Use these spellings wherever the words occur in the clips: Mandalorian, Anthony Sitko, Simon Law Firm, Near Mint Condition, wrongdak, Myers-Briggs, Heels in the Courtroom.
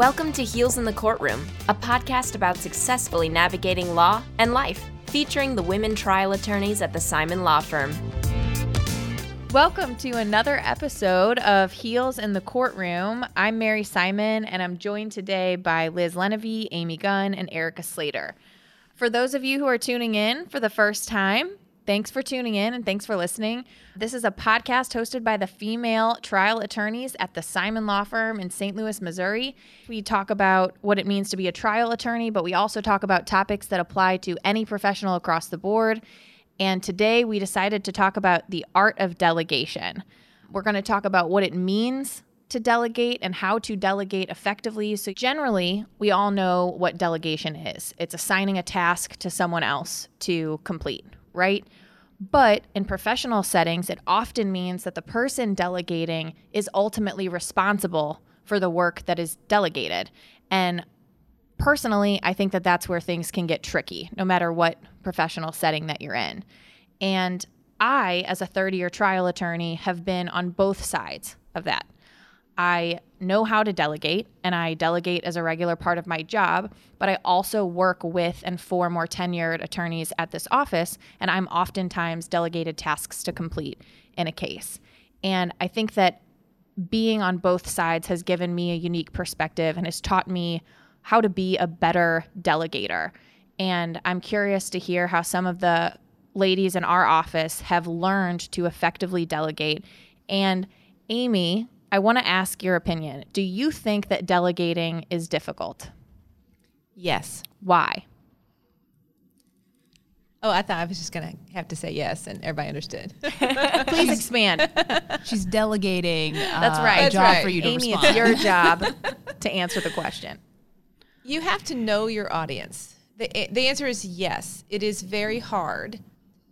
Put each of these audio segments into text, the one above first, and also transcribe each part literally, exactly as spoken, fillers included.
Welcome to Heels in the Courtroom, a podcast about successfully navigating law and life, featuring the women trial attorneys at the Simon Law Firm. Welcome to another episode of Heels in the Courtroom. I'm Mary Simon, and I'm joined today by Liz Lenevy, Amy Gunn, and Erica Slater. For those of you who are tuning in for the first time, thanks for tuning in and thanks for listening. This is a podcast hosted by the female trial attorneys at the Simon Law Firm in Saint Louis, Missouri. We talk about what it means to be a trial attorney, but we also talk about topics that apply to any professional across the board. And today we decided to talk about the art of delegation. We're going to talk about what it means to delegate and how to delegate effectively. So generally, we all know what delegation is. It's assigning a task to someone else to complete, right? But in professional settings, it often means that the person delegating is ultimately responsible for the work that is delegated. And personally, I think that that's where things can get tricky, no matter what professional setting that you're in. And I, as a third-year trial attorney, have been on both sides of that. I know how to delegate, and I delegate as a regular part of my job, but I also work with and for more tenured attorneys at this office, and I'm oftentimes delegated tasks to complete in a case. And I think that being on both sides has given me a unique perspective and has taught me how to be a better delegator. And I'm curious to hear how some of the ladies in our office have learned to effectively delegate. And Amy, I want to ask your opinion. Do you think that delegating is difficult? Yes. Why? Oh, I thought I was just going to have to say yes, and everybody understood. Please expand. She's delegating. That's right. Uh, a job That's right. for you to Amy, respond. It's your job to answer the question. You have to know your audience. The, the answer is yes. It is very hard,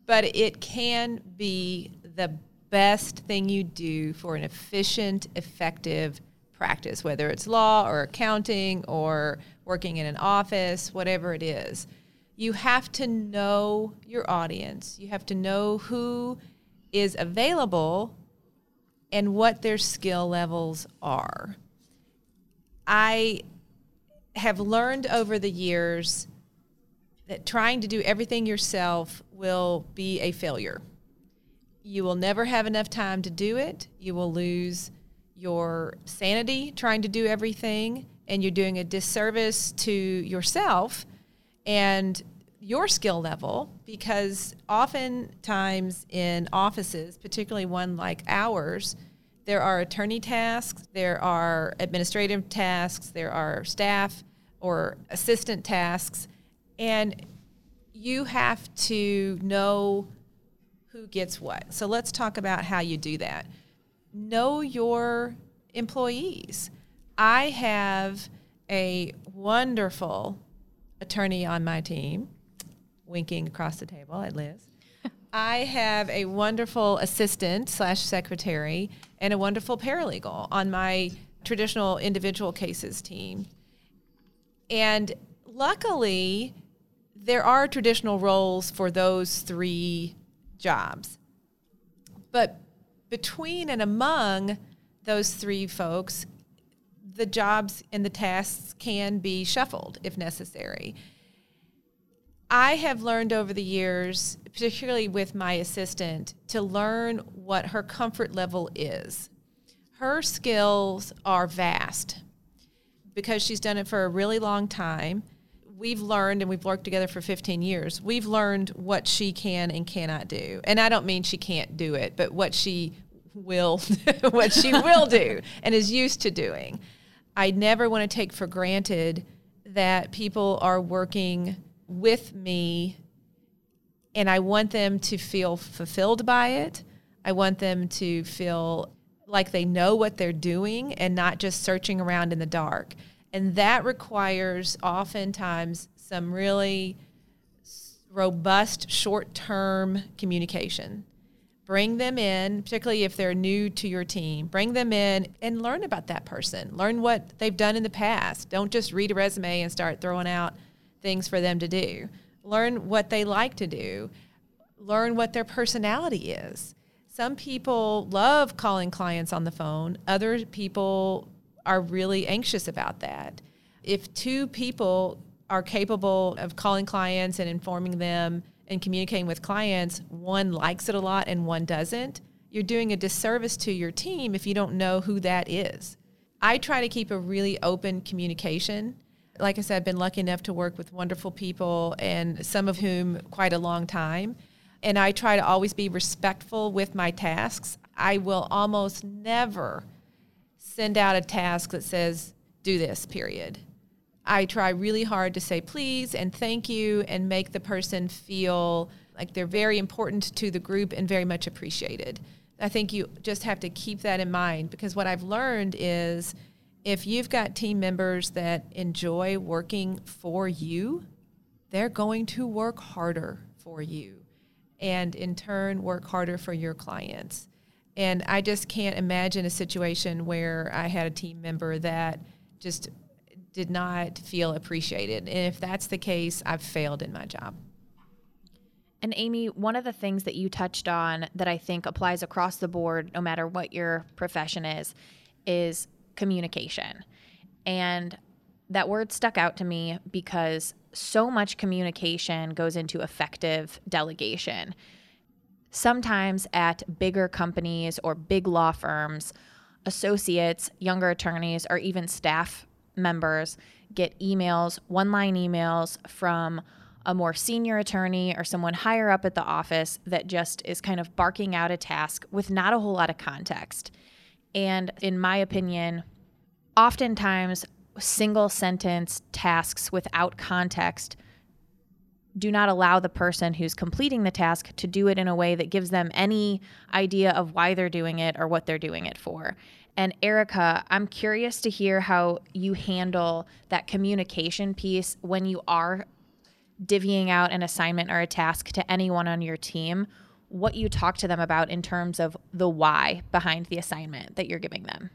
but it can be the best thing you do for an efficient, effective practice, whether it's law or accounting or working in an office, whatever it is. You have to know your audience. You have to know who is available and what their skill levels are. I have learned over the years that trying to do everything yourself will be a failure. You will never have enough time to do it. You will lose your sanity trying to do everything, and you're doing a disservice to yourself and your skill level, because oftentimes in offices, particularly one like ours, there are attorney tasks, there are administrative tasks, there are staff or assistant tasks, and you have to know who gets what. So let's talk about how you do that. Know your employees. I have a wonderful attorney on my team, winking across the table at Liz. I have a wonderful assistant slash secretary and a wonderful paralegal on my traditional individual cases team. And luckily, there are traditional roles for those three jobs. But between and among those three folks, the jobs and the tasks can be shuffled if necessary. I have learned over the years, particularly with my assistant, to learn what her comfort level is. Her skills are vast because she's done it for a really long time. We've learned, and we've worked together for fifteen years, we've learned what she can and cannot do. And I don't mean she can't do it, but what she will what she will do and is used to doing. I never want to take for granted that people are working with me, and I want them to feel fulfilled by it. I want them to feel like they know what they're doing and not just searching around in the dark. And that requires oftentimes some really robust short-term communication. Bring them in, particularly if they're new to your team. Bring them in and learn about that person. Learn what they've done in the past. Don't just read a resume and start throwing out things for them to do. Learn what they like to do. Learn what their personality is. Some people love calling clients on the phone. Other people are really anxious about that. If two people are capable of calling clients and informing them and communicating with clients, one likes it a lot and one doesn't, you're doing a disservice to your team if you don't know who that is. I try to keep a really open communication. Like I said, I've been lucky enough to work with wonderful people, and some of whom quite a long time. And I try to always be respectful with my tasks. I will almost never send out a task that says, do this, period. I try really hard to say please and thank you and make the person feel like they're very important to the group and very much appreciated. I think you just have to keep that in mind, because what I've learned is if you've got team members that enjoy working for you, they're going to work harder for you and in turn work harder for your clients. And I just can't imagine a situation where I had a team member that just did not feel appreciated. And if that's the case, I've failed in my job. And Amy, one of the things that you touched on that I think applies across the board, no matter what your profession is, is communication. And that word stuck out to me because so much communication goes into effective delegation. Sometimes at bigger companies or big law firms, associates, younger attorneys, or even staff members get emails, one-line emails from a more senior attorney or someone higher up at the office that just is kind of barking out a task with not a whole lot of context. And in my opinion, oftentimes single sentence tasks without context do not allow the person who's completing the task to do it in a way that gives them any idea of why they're doing it or what they're doing it for. And Erica, I'm curious to hear how you handle that communication piece when you are divvying out an assignment or a task to anyone on your team, what you talk to them about in terms of the why behind the assignment that you're giving them.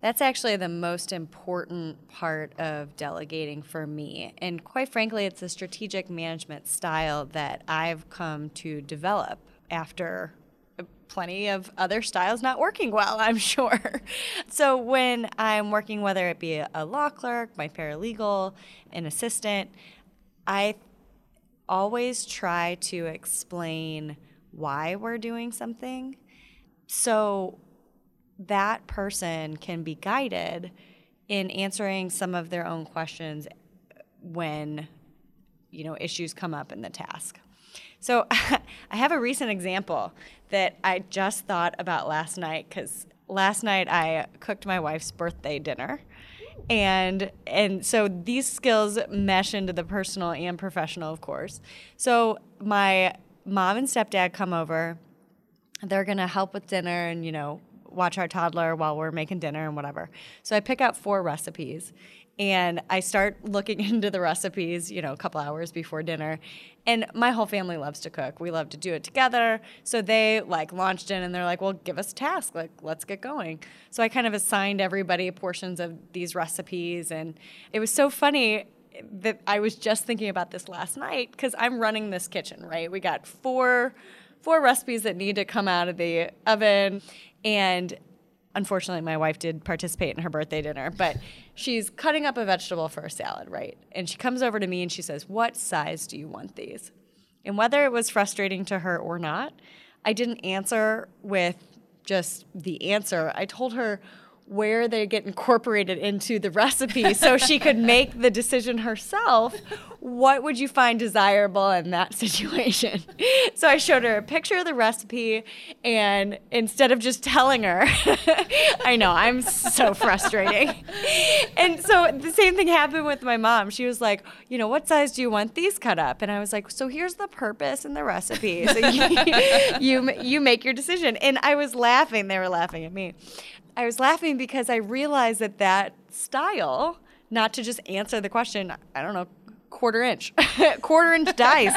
That's actually the most important part of delegating for me. And quite frankly, it's a strategic management style that I've come to develop after plenty of other styles not working well, I'm sure. So when I'm working, whether it be a law clerk, my paralegal, an assistant, I always try to explain why we're doing something so that person can be guided in answering some of their own questions when, you know, issues come up in the task. So I have a recent example that I just thought about last night, because last night I cooked my wife's birthday dinner. And and so these skills mesh into the personal and professional, of course. So my mom and stepdad come over. They're going to help with dinner and, you know, watch our toddler while we're making dinner and whatever. So I pick out four recipes, and I start looking into the recipes, you know, a couple hours before dinner. And my whole family loves to cook. We love to do it together. So they, like, launched in, and they're like, well, give us a task. Like, let's get going. So I kind of assigned everybody portions of these recipes. And it was so funny that I was just thinking about this last night, because I'm running this kitchen, right? We got four, four recipes that need to come out of the oven. And unfortunately, my wife did participate in her birthday dinner, but she's cutting up a vegetable for a salad, right? And she comes over to me and she says, what size do you want these? And whether it was frustrating to her or not, I didn't answer with just the answer. I told her where they get incorporated into the recipe so she could make the decision herself. What would you find desirable in that situation? So I showed her a picture of the recipe, and instead of just telling her, I know, I'm so frustrating. And so the same thing happened with my mom. She was like, you know, what size do you want these cut up? And I was like, so here's the purpose and the recipe. So you, you, you make your decision. And I was laughing. They were laughing at me. I was laughing because I realized that that style, not to just answer the question, I don't know, quarter inch, quarter inch dice.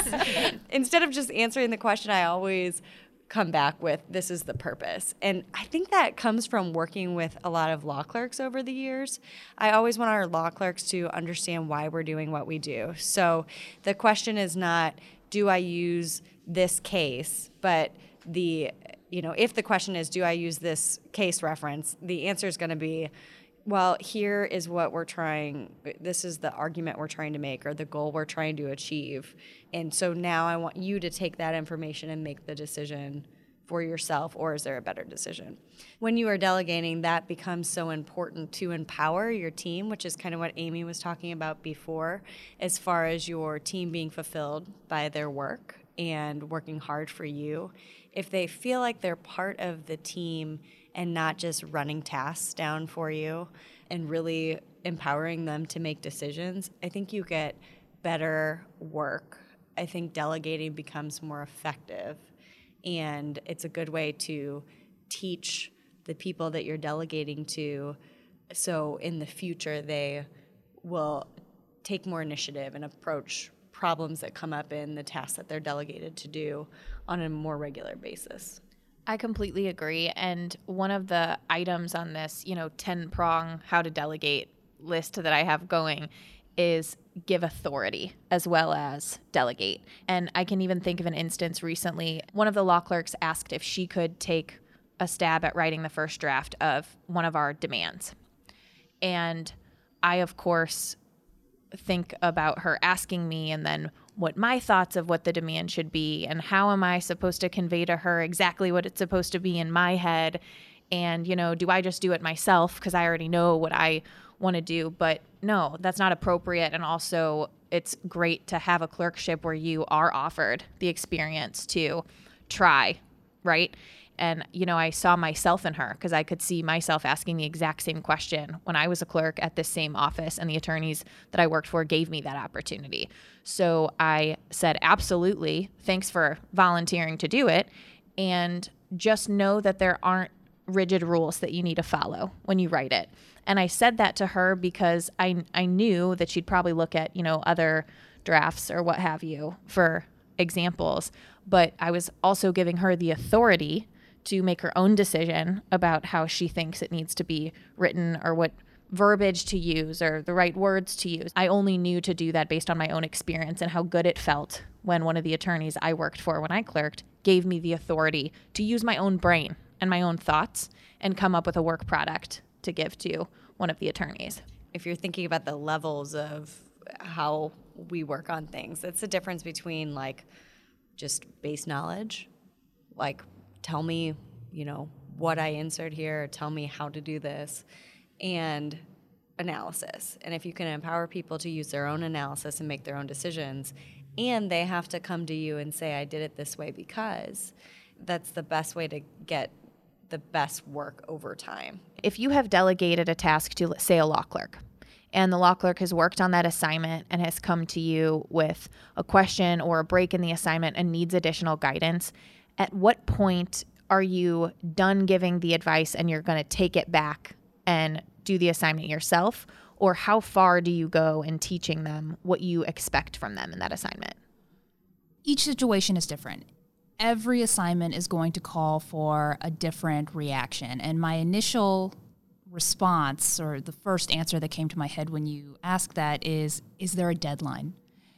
Instead of just answering the question, I always come back with, this is the purpose. And I think that comes from working with a lot of law clerks over the years. I always want our law clerks to understand why we're doing what we do. So the question is not, do I use this case, but the You know, if the question is, do I use this case reference, the answer is going to be, well, here is what we're trying, this is the argument we're trying to make or the goal we're trying to achieve. And so now I want you to take that information and make the decision for yourself, or is there a better decision? When you are delegating, that becomes so important to empower your team, which is kind of what Amy was talking about before, as far as your team being fulfilled by their work and working hard for you. If they feel like they're part of the team and not just running tasks down for you and really empowering them to make decisions, I think you get better work. I think delegating becomes more effective, and it's a good way to teach the people that you're delegating to, so in the future they will take more initiative and approach problems that come up in the tasks that they're delegated to do on a more regular basis. I completely agree. And one of the items on this, you know, ten prong how to delegate list that I have going is give authority as well as delegate. And I can even think of an instance recently, one of the law clerks asked if she could take a stab at writing the first draft of one of our demands. And I, of course, think about her asking me and then what my thoughts of what the demand should be and how am I supposed to convey to her exactly what it's supposed to be in my head. And, you know, do I just do it myself because I already know what I want to do? But no, that's not appropriate. And also it's great to have a clerkship where you are offered the experience to try, right? And, you know, I saw myself in her because I could see myself asking the exact same question when I was a clerk at this same office, and the attorneys that I worked for gave me that opportunity. So I said, absolutely, thanks for volunteering to do it. And just know that there aren't rigid rules that you need to follow when you write it. And I said that to her because I, I knew that she'd probably look at, you know, other drafts or what have you for examples. But I was also giving her the authority to make her own decision about how she thinks it needs to be written or what verbiage to use or the right words to use. I only knew to do that based on my own experience and how good it felt when one of the attorneys I worked for when I clerked gave me the authority to use my own brain and my own thoughts and come up with a work product to give to one of the attorneys. If you're thinking about the levels of how we work on things, that's the difference between like just base knowledge, like tell me, you know, what I insert here, tell me how to do this, and analysis. And if you can empower people to use their own analysis and make their own decisions, and they have to come to you and say, I did it this way because, that's the best way to get the best work over time. If you have delegated a task to, say, a law clerk, and the law clerk has worked on that assignment and has come to you with a question or a break in the assignment and needs additional guidance, at what point are you done giving the advice and you're going to take it back and do the assignment yourself? Or how far do you go in teaching them what you expect from them in that assignment? Each situation is different. Every assignment is going to call for a different reaction. And my initial response, or the first answer that came to my head when you asked that, is, is there a deadline?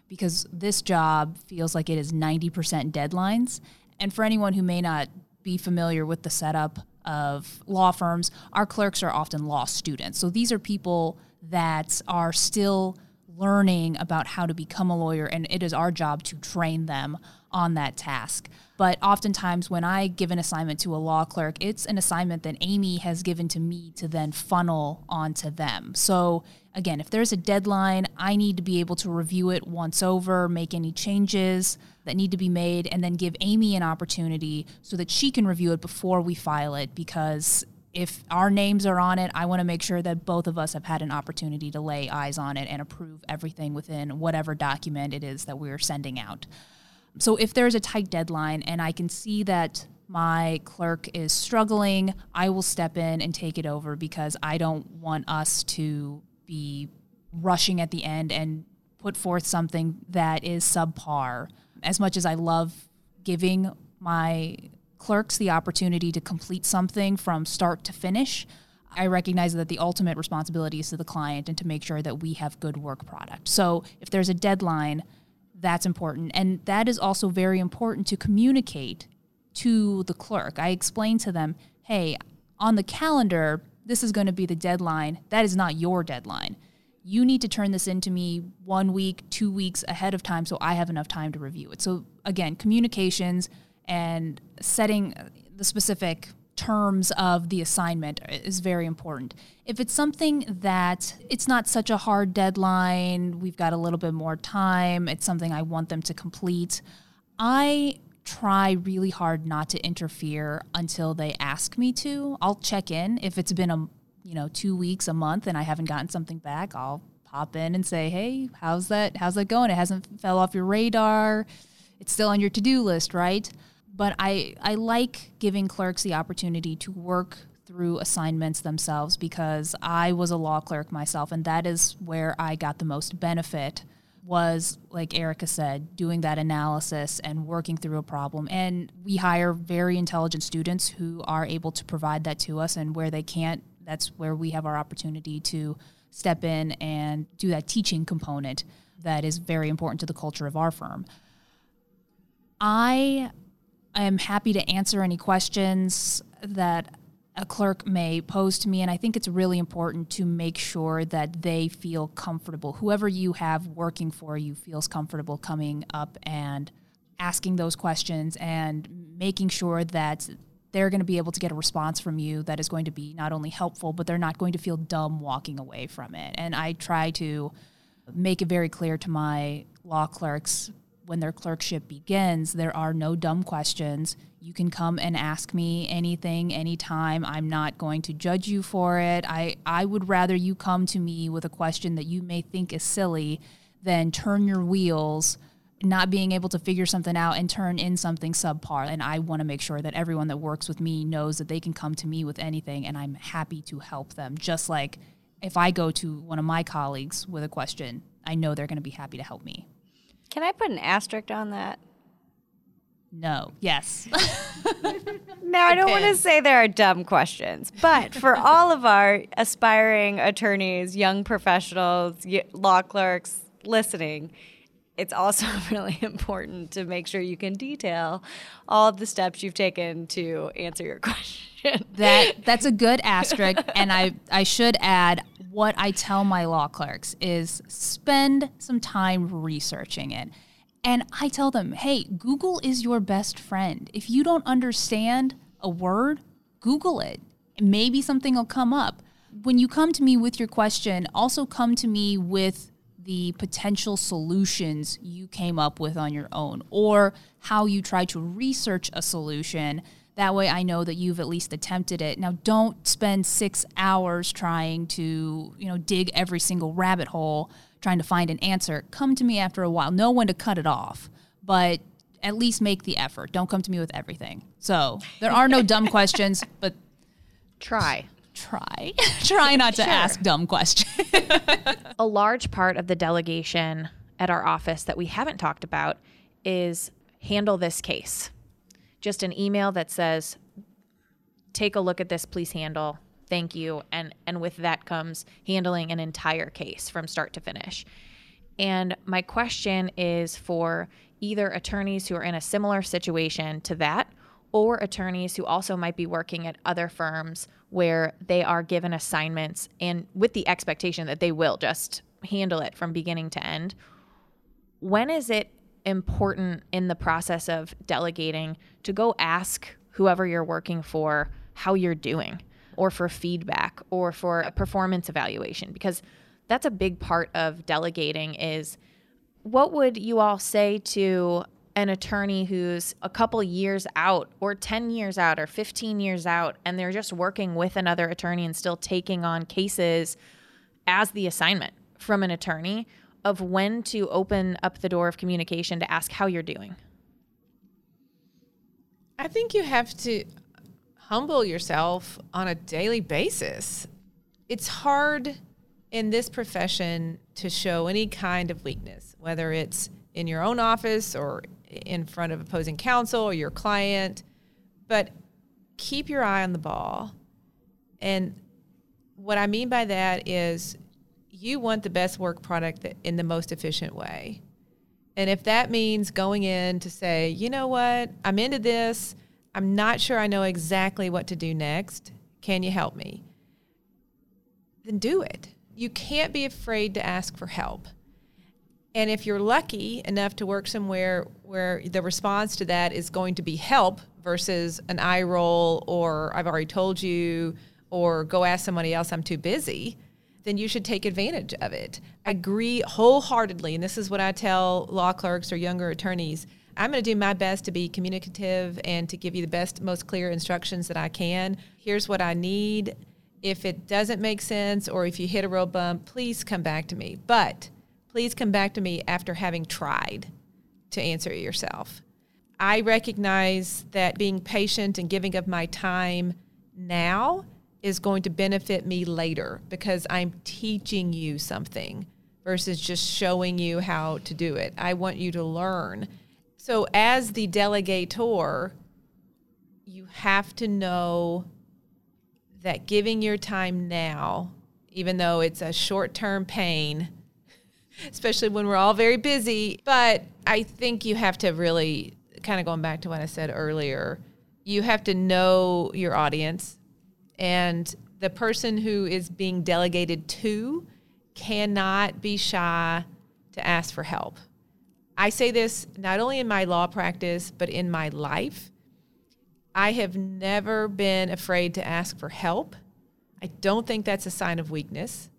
Because this job feels like it is ninety percent deadlines. And for anyone who may not be familiar with the setup of law firms, our clerks are often law students. So these are people that are still learning about how to become a lawyer, and it is our job to train them on that task. But oftentimes when I give an assignment to a law clerk, it's an assignment that Amy has given to me to then funnel onto them. So again, if there's a deadline, I need to be able to review it once over, make any changes that need to be made, and then give Amy an opportunity so that she can review it before we file it. Because if our names are on it, I want to make sure that both of us have had an opportunity to lay eyes on it and approve everything within whatever document it is that we're sending out. So if there's a tight deadline and I can see that my clerk is struggling, I will step in and take it over, because I don't want us to be rushing at the end and put forth something that is subpar. As much as I love giving my clerks the opportunity to complete something from start to finish, I recognize that the ultimate responsibility is to the client and to make sure that we have good work product. So if there's a deadline, that's important. And that is also very important to communicate to the clerk. I explain to them, hey, on the calendar, this is going to be the deadline. That is not your deadline. You need to turn this in to me one week, two weeks ahead of time so I have enough time to review it. So again, communications and setting the specific terms of the assignment is very important. If it's something that it's not such a hard deadline, we've got a little bit more time, it's something I want them to complete, I try really hard not to interfere until they ask me to. I'll check in. If it's been a you know, two weeks, a month, and I haven't gotten something back, I'll pop in and say, hey, how's that? How's that going? It hasn't fell off your radar. It's still on your to-do list, right? But I, I like giving clerks the opportunity to work through assignments themselves because I was a law clerk myself, and that is where I got the most benefit was, like Erica said, doing that analysis and working through a problem. And we hire very intelligent students who are able to provide that to us, and where they can't, that's where we have our opportunity to step in and do that teaching component that is very important to the culture of our firm. I am happy to answer any questions that a clerk may pose to me, and I think it's really important to make sure that they feel comfortable. Whoever you have working for you feels comfortable coming up and asking those questions and making sure that they're going to be able to get a response from you that is going to be not only helpful, but they're not going to feel dumb walking away from it. And I try to make it very clear to my law clerks when their clerkship begins, there are no dumb questions. You can come and ask me anything, anytime. I'm not going to judge you for it. I, I would rather you come to me with a question that you may think is silly than turn your wheels not being able to figure something out and turn in something subpar. And I want to make sure that everyone that works with me knows that they can come to me with anything, and I'm happy to help them. Just like if I go to one of my colleagues with a question, I know they're going to be happy to help me. Can I put an asterisk on that? No. Yes. Now, I don't want to say there are dumb questions, but for all of our aspiring attorneys, young professionals, law clerks listening, it's also really important to make sure you can detail all of the steps you've taken to answer your question. That that's a good asterisk, and I, I should add what I tell my law clerks is spend some time researching it. And I tell them, hey, Google is your best friend. If you don't understand a word, Google it. Maybe something will come up. When you come to me with your question, also come to me with the potential solutions you came up with on your own, or how you try to research a solution. That way I know that you've at least attempted it. Now, don't spend six hours trying to, you know, dig every single rabbit hole trying to find an answer. Come to me after a while. Know when to cut it off, but at least make the effort. Don't come to me with everything. So there are no dumb questions, but try. Try. Try not to sure. ask dumb questions. A large part of the delegation at our office that we haven't talked about is handle this case. Just an email that says, take a look at this, please handle, thank you. And, and with that comes handling an entire case from start to finish. And my question is for either attorneys who are in a similar situation to that, or attorneys who also might be working at other firms where they are given assignments and with the expectation that they will just handle it from beginning to end. When is it important in the process of delegating to go ask whoever you're working for how you're doing, or for feedback, or for a performance evaluation? Because that's a big part of delegating is, what would you all say to an attorney who's a couple years out, or ten years out, or fifteen years out, and they're just working with another attorney and still taking on cases as the assignment from an attorney, of when to open up the door of communication to ask how you're doing? I think you have to humble yourself on a daily basis. It's hard in this profession to show any kind of weakness, whether it's in your own office or in front of opposing counsel or your client, but keep your eye on the ball. And what I mean by that is you want the best work product in the most efficient way. And if that means going in to say, you know what, I'm into this, I'm not sure I know exactly what to do next, can you help me? then do it. You can't be afraid to ask for help. And if you're lucky enough to work somewhere where the response to that is going to be help versus an eye roll or I've already told you or go ask somebody else, I'm too busy, then you should take advantage of it. I agree wholeheartedly, and this is what I tell law clerks or younger attorneys. I'm going to do my best to be communicative and to give you the best, most clear instructions that I can. Here's what I need. If it doesn't make sense or if you hit a road bump, please come back to me. But please come back to me after having tried to answer it yourself. I recognize that being patient and giving of my time now is going to benefit me later because I'm teaching you something versus just showing you how to do it. I want you to learn. So as the delegator, you have to know that giving your time now, even though it's a short-term pain, especially when we're all very busy, but I think you have to really, kind of going back to what I said earlier, you have to know your audience. And the person who is being delegated to cannot be shy to ask for help. I say this not only in my law practice, but in my life. I have never been afraid to ask for help. I don't think that's a sign of weakness.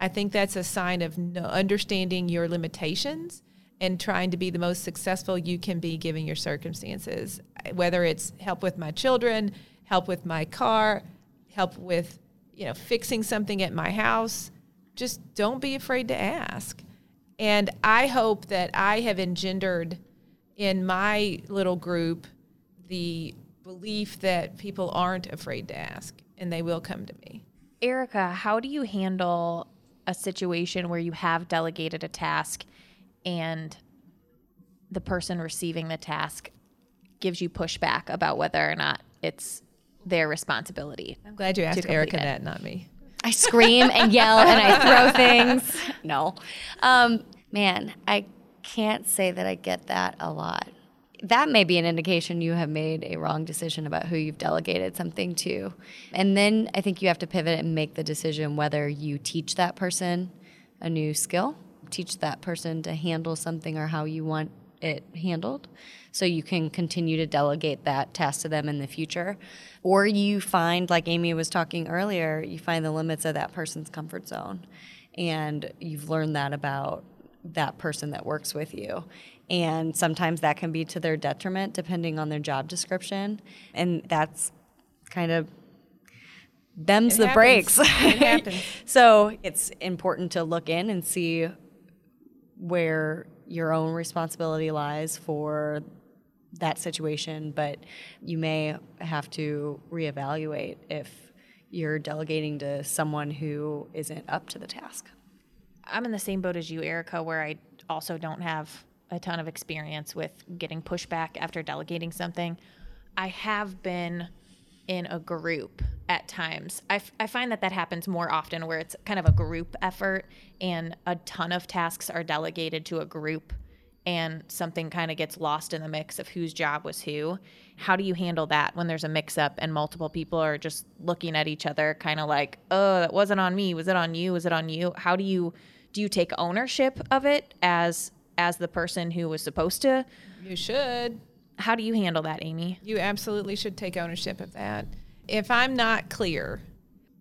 I think that's a sign of understanding your limitations and trying to be the most successful you can be given your circumstances, whether it's help with my children, help with my car, help with, you know, fixing something at my house. Just don't be afraid to ask. And I hope that I have engendered in my little group the belief that people aren't afraid to ask and they will come to me. Erica, how do you handle a situation where you have delegated a task and the person receiving the task gives you pushback about whether or not it's their responsibility? I'm glad you asked Erica that, not me. I scream and yell and I throw things. No. Um, man, I can't say that I get that a lot. That may be an indication you have made a wrong decision about who you've delegated something to. And then I think you have to pivot and make the decision whether you teach that person a new skill, teach that person to handle something or how you want it handled, so you can continue to delegate that task to them in the future. Or you find, like Amy was talking earlier, you find the limits of that person's comfort zone. And you've learned that about that person that works with you. And sometimes that can be to their detriment depending on their job description. And that's kind of them's it the happens. Breaks. It happens. So it's important to look in and see where your own responsibility lies for that situation. But you may have to reevaluate if you're delegating to someone who isn't up to the task. I'm in the same boat as you, Erica, where I also don't have a ton of experience with getting pushback after delegating something. I have been in a group at times. I, f- I find that that happens more often where it's kind of a group effort and a ton of tasks are delegated to a group and something kind of gets lost in the mix of whose job was who. How do you handle that when there's a mix-up and multiple people are just looking at each other kind of like, oh, that wasn't on me. Was it on you? Was it on you? How do you do you take ownership of it as as the person who was supposed to? You should. How do you handle that, Amy? You absolutely should take ownership of that. If I'm not clear,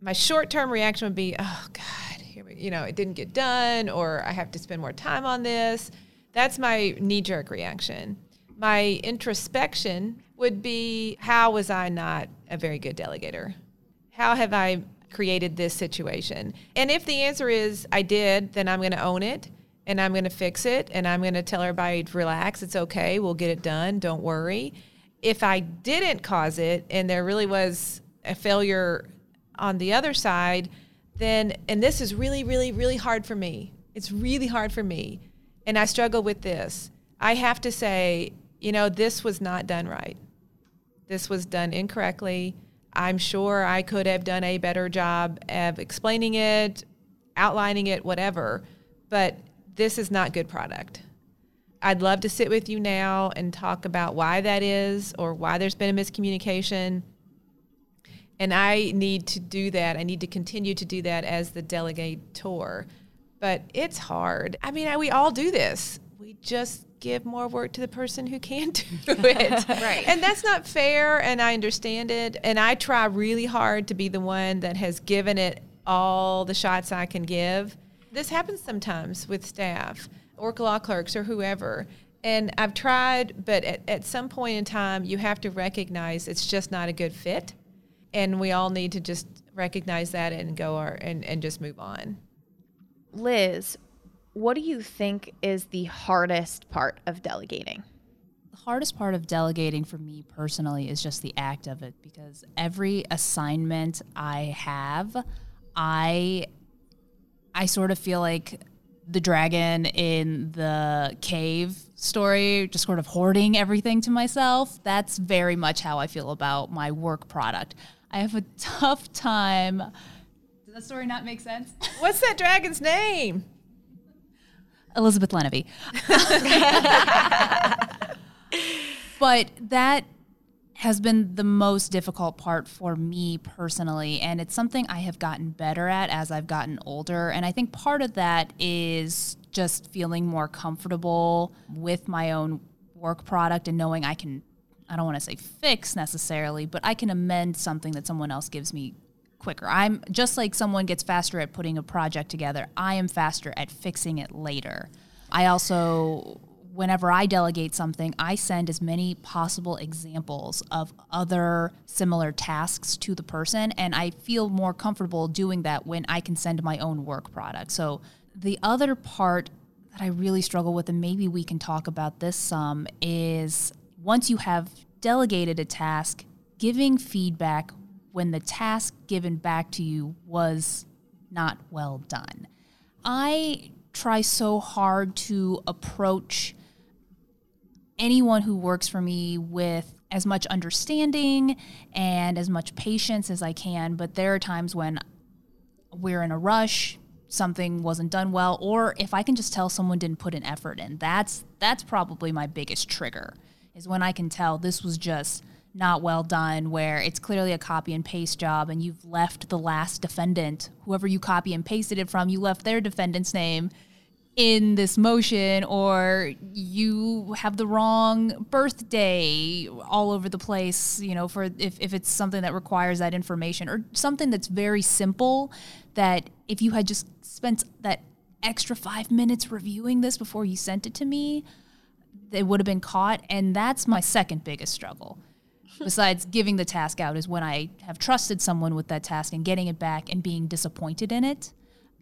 my short-term reaction would be, oh, God, here we, you know, it didn't get done, or I have to spend more time on this. That's my knee-jerk reaction. My introspection would be, how was I not a very good delegator? How have I created this situation? And if the answer is I did, then I'm going to own it. And I'm going to fix it, and I'm going to tell everybody to relax. It's okay. We'll get it done. Don't worry. If I didn't cause it and there really was a failure on the other side, then, and this is really, really, really hard for me. It's really hard for me, and I struggle with this. I have to say, you know, this was not done right. This was done incorrectly. I'm sure I could have done a better job of explaining it, outlining it, whatever, but this is not good product. I'd love to sit with you now and talk about why that is or why there's been a miscommunication And I need to do that. I need to continue to do that as the delegator. But it's hard. I mean, I, we all do this. We just give more work to the person who can do it. Right. And that's not fair, and I understand it. And I try really hard to be the one that has given it all the shots I can give. This happens sometimes with staff or law clerks or whoever. And I've tried, but at, at some point in time, you have to recognize it's just not a good fit. And we all need to just recognize that and go our, and, and just move on. Liz, what do you think is the hardest part of delegating? The hardest part of delegating for me personally is just the act of it, because every assignment I have, I I sort of feel like the dragon in the cave story, just sort of hoarding everything to myself. That's very much how I feel about my work product. I have a tough time. Does that story not make sense? What's that dragon's name? Elizabeth Lenevy. But that has been the most difficult part for me personally, and it's something I have gotten better at as I've gotten older. And I think part of that is just feeling more comfortable with my own work product and knowing I can, I don't want to say fix necessarily, but I can amend something that someone else gives me quicker. I'm just like someone gets faster at putting a project together, I am faster at fixing it later. I also, whenever I delegate something, I send as many possible examples of other similar tasks to the person, and I feel more comfortable doing that when I can send my own work product. So the other part that I really struggle with, and maybe we can talk about this some, is once you have delegated a task, giving feedback when the task given back to you was not well done. I try so hard to approach anyone who works for me with as much understanding and as much patience as I can, but there are times when we're in a rush, something wasn't done well, or if I can just tell someone didn't put an effort in. That's that's probably my biggest trigger, is when I can tell this was just not well done, where it's clearly a copy and paste job and you've left the last defendant, whoever you copy and pasted it from, you left their defendant's name in this motion, or you have the wrong birthday all over the place, you know, for if, if it's something that requires that information, or something that's very simple that if you had just spent that extra five minutes reviewing this before you sent it to me, it would have been caught. And that's my second biggest struggle. Besides giving the task out, is when I have trusted someone with that task and getting it back and being disappointed in it.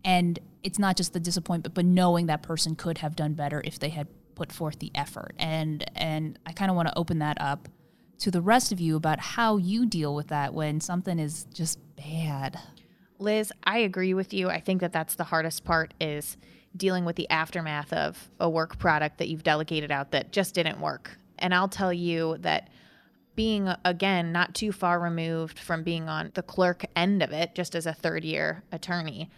And it's not just the disappointment, but knowing that person could have done better if they had put forth the effort. And and I kind of want to open that up to the rest of you about how you deal with that when something is just bad. Liz, I agree with you. I think that that's the hardest part, is dealing with the aftermath of a work product that you've delegated out that just didn't work. And I'll tell you that, being, again, not too far removed from being on the clerk end of it, just as a third-year attorney,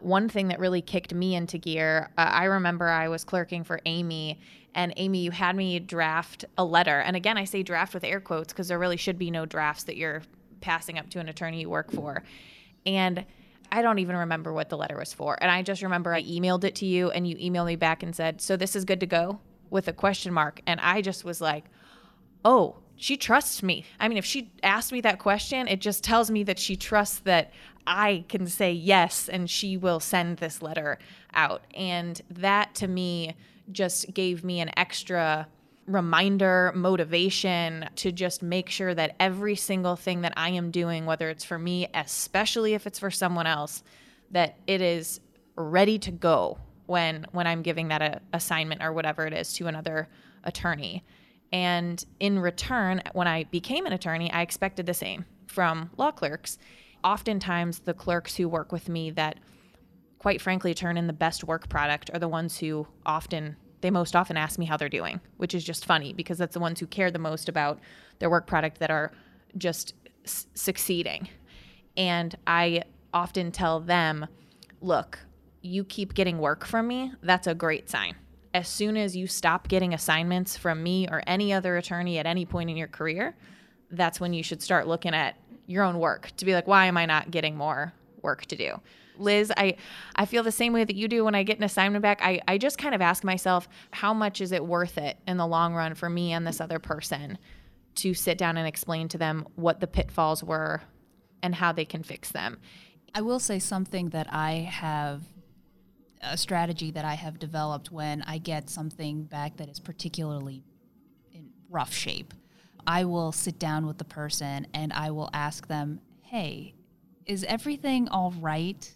one thing that really kicked me into gear, uh, I remember I was clerking for Amy, and Amy, you had me draft a letter. And again, I say draft with air quotes because there really should be no drafts that you're passing up to an attorney you work for. And I don't even remember what the letter was for. And I just remember I emailed it to you, and you emailed me back and said, "So this is good to go?" with a question mark. And I just was like, oh, she trusts me. I mean, if she asked me that question, it just tells me that she trusts that I can say yes, and she will send this letter out. And that, to me, just gave me an extra reminder, motivation to just make sure that every single thing that I am doing, whether it's for me, especially if it's for someone else, that it is ready to go when when I'm giving that a, assignment or whatever it is to another attorney. And in return, when I became an attorney, I expected the same from law clerks. Oftentimes, the clerks who work with me that, quite frankly, turn in the best work product are the ones who often, they most often ask me how they're doing, which is just funny because that's the ones who care the most about their work product that are just s- succeeding. And I often tell them, look, you keep getting work from me, that's a great sign. As soon as you stop getting assignments from me or any other attorney at any point in your career, that's when you should start looking at your own work, to be like, why am I not getting more work to do? Liz, I, I feel the same way that you do when I get an assignment back. I, I just kind of ask myself, how much is it worth it in the long run for me and this other person to sit down and explain to them what the pitfalls were and how they can fix them? I will say something that I have, a strategy that I have developed when I get something back that is particularly in rough shape. I will sit down with the person and I will ask them, hey, is everything all right?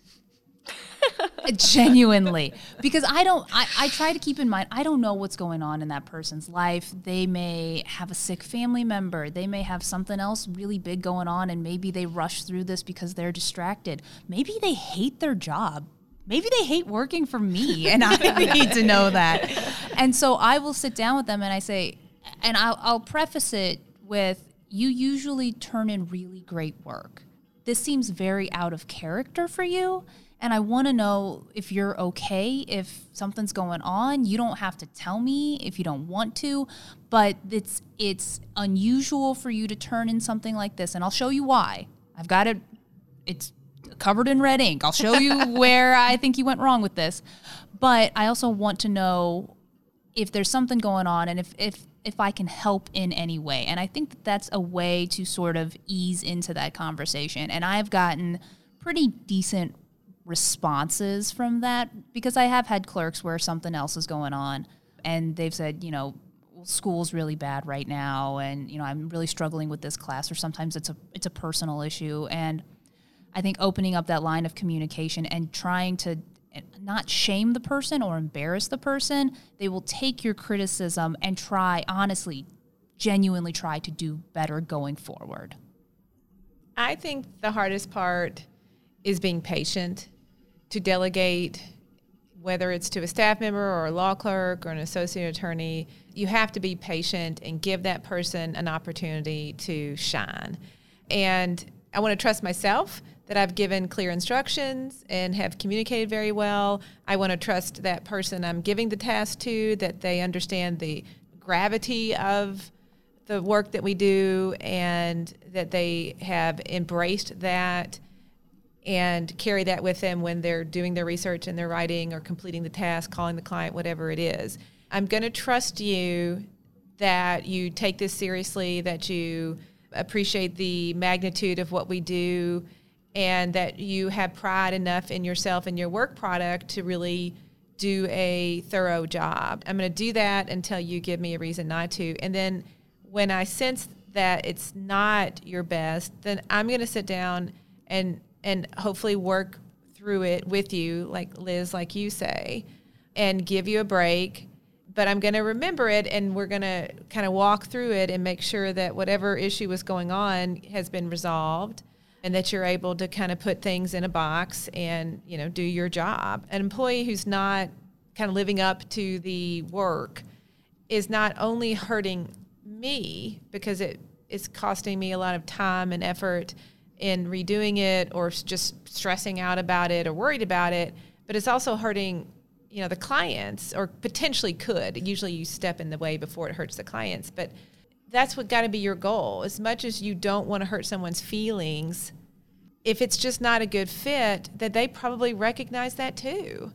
Genuinely. Because I don't, I, I try to keep in mind, I don't know what's going on in that person's life. They may have a sick family member. They may have something else really big going on, and maybe they rush through this because they're distracted. Maybe they hate their job. Maybe they hate working for me, and I need to know that. And so I will sit down with them and I say, and I'll, I'll preface it with, you usually turn in really great work. This seems very out of character for you, and I want to know if you're okay, if something's going on. You don't have to tell me if you don't want to, but it's it's unusual for you to turn in something like this, and I'll show you why. I've got it. It's covered in red ink. I'll show you where I think you went wrong with this. But I also want to know if there's something going on and if, if if I can help in any way. And I think that that's a way to sort of ease into that conversation. And I've gotten pretty decent responses from that, because I have had clerks where something else is going on and they've said, you know, school's really bad right now, and, you know, I'm really struggling with this class, or sometimes it's a it's a personal issue. And I think opening up that line of communication and trying to not shame the person or embarrass the person, they will take your criticism and try, honestly, genuinely try to do better going forward. I think the hardest part is being patient to delegate, whether it's to a staff member or a law clerk or an associate attorney. You have to be patient and give that person an opportunity to shine. And I want to trust myself that I've given clear instructions and have communicated very well. I want to trust that person I'm giving the task to, that they understand the gravity of the work that we do and that they have embraced that and carry that with them when they're doing their research and their writing or completing the task, calling the client, whatever it is. I'm going to trust you that you take this seriously, that you appreciate the magnitude of what we do, and that you have pride enough in yourself and your work product to really do a thorough job. I'm going to do that until you give me a reason not to. And then when I sense that it's not your best, then I'm going to sit down and and hopefully work through it with you, like Liz, like you say, and give you a break. But I'm going to remember it, and we're going to kind of walk through it and make sure that whatever issue was going on has been resolved, and that you're able to kind of put things in a box and, you know, do your job. An employee who's not kind of living up to the work is not only hurting me, because it is costing me a lot of time and effort in redoing it or just stressing out about it or worried about it, but it's also hurting, you know, the clients, or potentially could. Usually you step in the way before it hurts the clients, but that's what got to be your goal. As much as you don't want to hurt someone's feelings, if it's just not a good fit, that they probably recognize that too.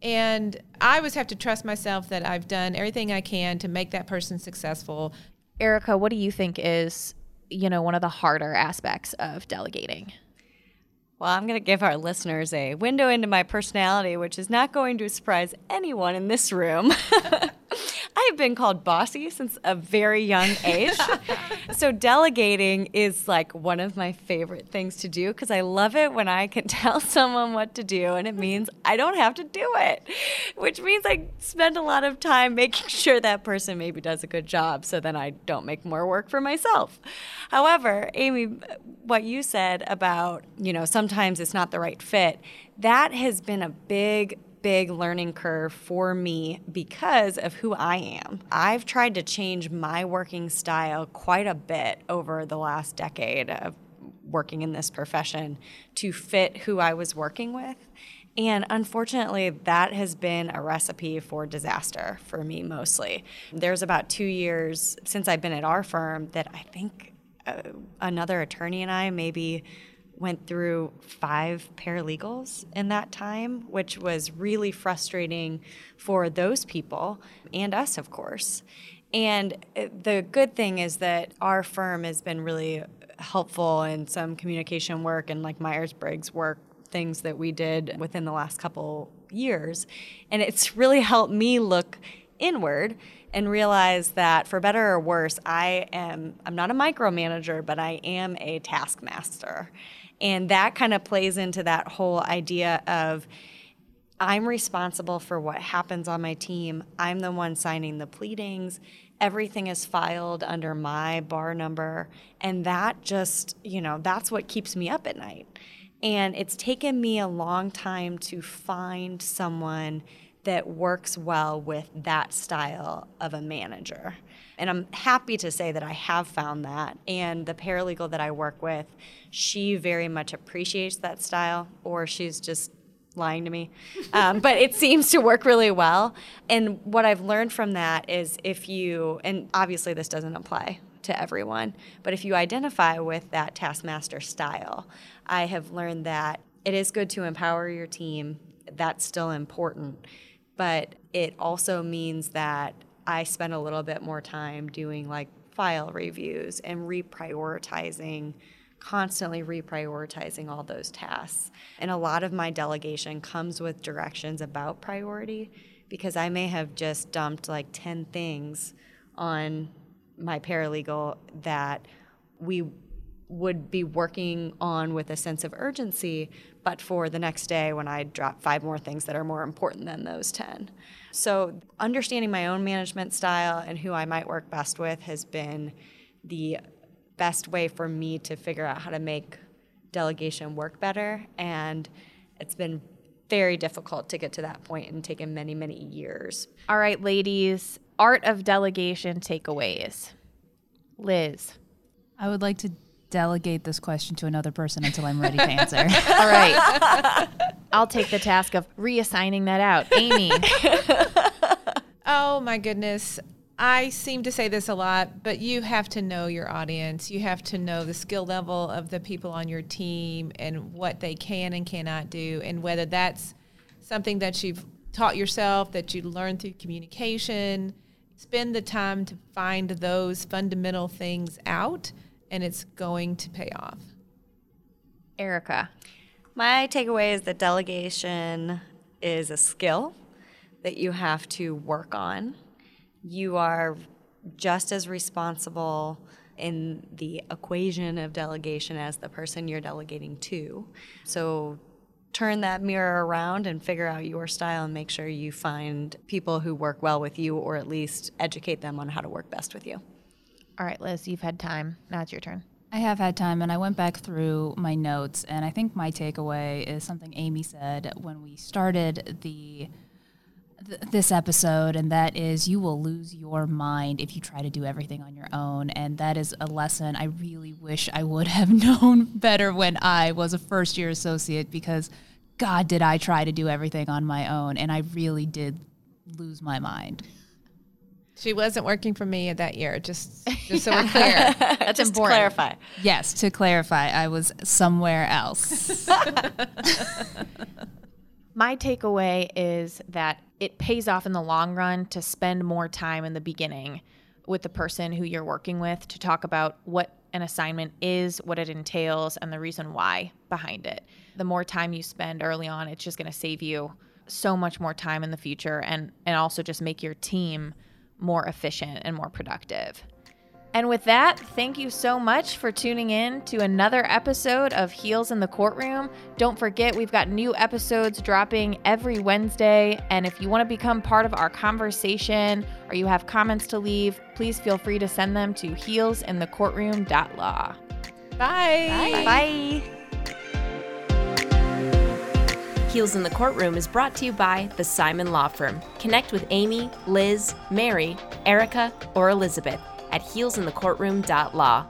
And I always have to trust myself that I've done everything I can to make that person successful. Erica, what do you think is, you know, one of the harder aspects of delegating? Well, I'm going to give our listeners a window into my personality, which is not going to surprise anyone in this room. I have been called bossy since a very young age. So delegating is like one of my favorite things to do, because I love it when I can tell someone what to do, and it means I don't have to do it, which means I spend a lot of time making sure that person maybe does a good job, so then I don't make more work for myself. However, Amy, what you said about, you know, sometimes it's not the right fit, that has been a big big learning curve for me because of who I am. I've tried to change my working style quite a bit over the last decade of working in this profession to fit who I was working with. And unfortunately, that has been a recipe for disaster for me mostly. There's about two years since I've been at our firm that I think uh, another attorney and I maybe went through five paralegals in that time, which was really frustrating for those people and us, of course. And the good thing is that our firm has been really helpful in some communication work and like Myers-Briggs work, things that we did within the last couple years. And it's really helped me look inward and realize that for better or worse, I am, I'm not a micromanager, but I am a taskmaster. And that kind of plays into that whole idea of I'm responsible for what happens on my team. I'm the one signing the pleadings. Everything is filed under my bar number. And that just, you know, that's what keeps me up at night. And it's taken me a long time to find someone that works well with that style of a manager. And I'm happy to say that I have found that. And the paralegal that I work with, she very much appreciates that style, or she's just lying to me. Um, but it seems to work really well. And what I've learned from that is if you, and obviously this doesn't apply to everyone, but if you identify with that taskmaster style, I have learned that it is good to empower your team. That's still important. But it also means that I spend a little bit more time doing like file reviews and reprioritizing, constantly reprioritizing all those tasks. And a lot of my delegation comes with directions about priority because I may have just dumped like ten things on my paralegal that we would be working on with a sense of urgency, but for the next day when I drop five more things that are more important than those ten. So understanding my own management style and who I might work best with has been the best way for me to figure out how to make delegation work better. And it's been very difficult to get to that point and taken many, many years. All right, ladies, art of delegation takeaways. Liz. I would like to delegate this question to another person until I'm ready to answer. All right. I'll take the task of reassigning that out. Amy. Oh, my goodness. I seem to say this a lot, but you have to know your audience. You have to know the skill level of the people on your team and what they can and cannot do, and whether that's something that you've taught yourself, that you learn through communication. Spend the time to find those fundamental things out, and it's going to pay off. Erica. My takeaway is that delegation is a skill that you have to work on. You are just as responsible in the equation of delegation as the person you're delegating to. So turn that mirror around and figure out your style and make sure you find people who work well with you, or at least educate them on how to work best with you. All right, Liz, you've had time. Now it's your turn. I have had time, and I went back through my notes, and I think my takeaway is something Amy said when we started the th- this episode, and that is you will lose your mind if you try to do everything on your own, and that is a lesson I really wish I would have known better when I was a first-year associate, because God, did I try to do everything on my own, and I really did lose my mind. She wasn't working for me that year, just, just so we're clear. That's just important. To clarify. Yes, to clarify, I was somewhere else. My takeaway is that it pays off in the long run to spend more time in the beginning with the person who you're working with to talk about what an assignment is, what it entails, and the reason why behind it. The more time you spend early on, it's just going to save you so much more time in the future, and, and also just make your team more efficient and more productive. And with that, thank you so much for tuning in to another episode of Heels in the Courtroom. Don't forget, we've got new episodes dropping every Wednesday. And if you want to become part of our conversation or you have comments to leave, please feel free to send them to heels in the courtroom dot law. Bye. Bye. Bye. Heels in the Courtroom is brought to you by the Simon Law Firm. Connect with Amy, Liz, Mary, Erica, or Elizabeth at heels in the courtroom dot law.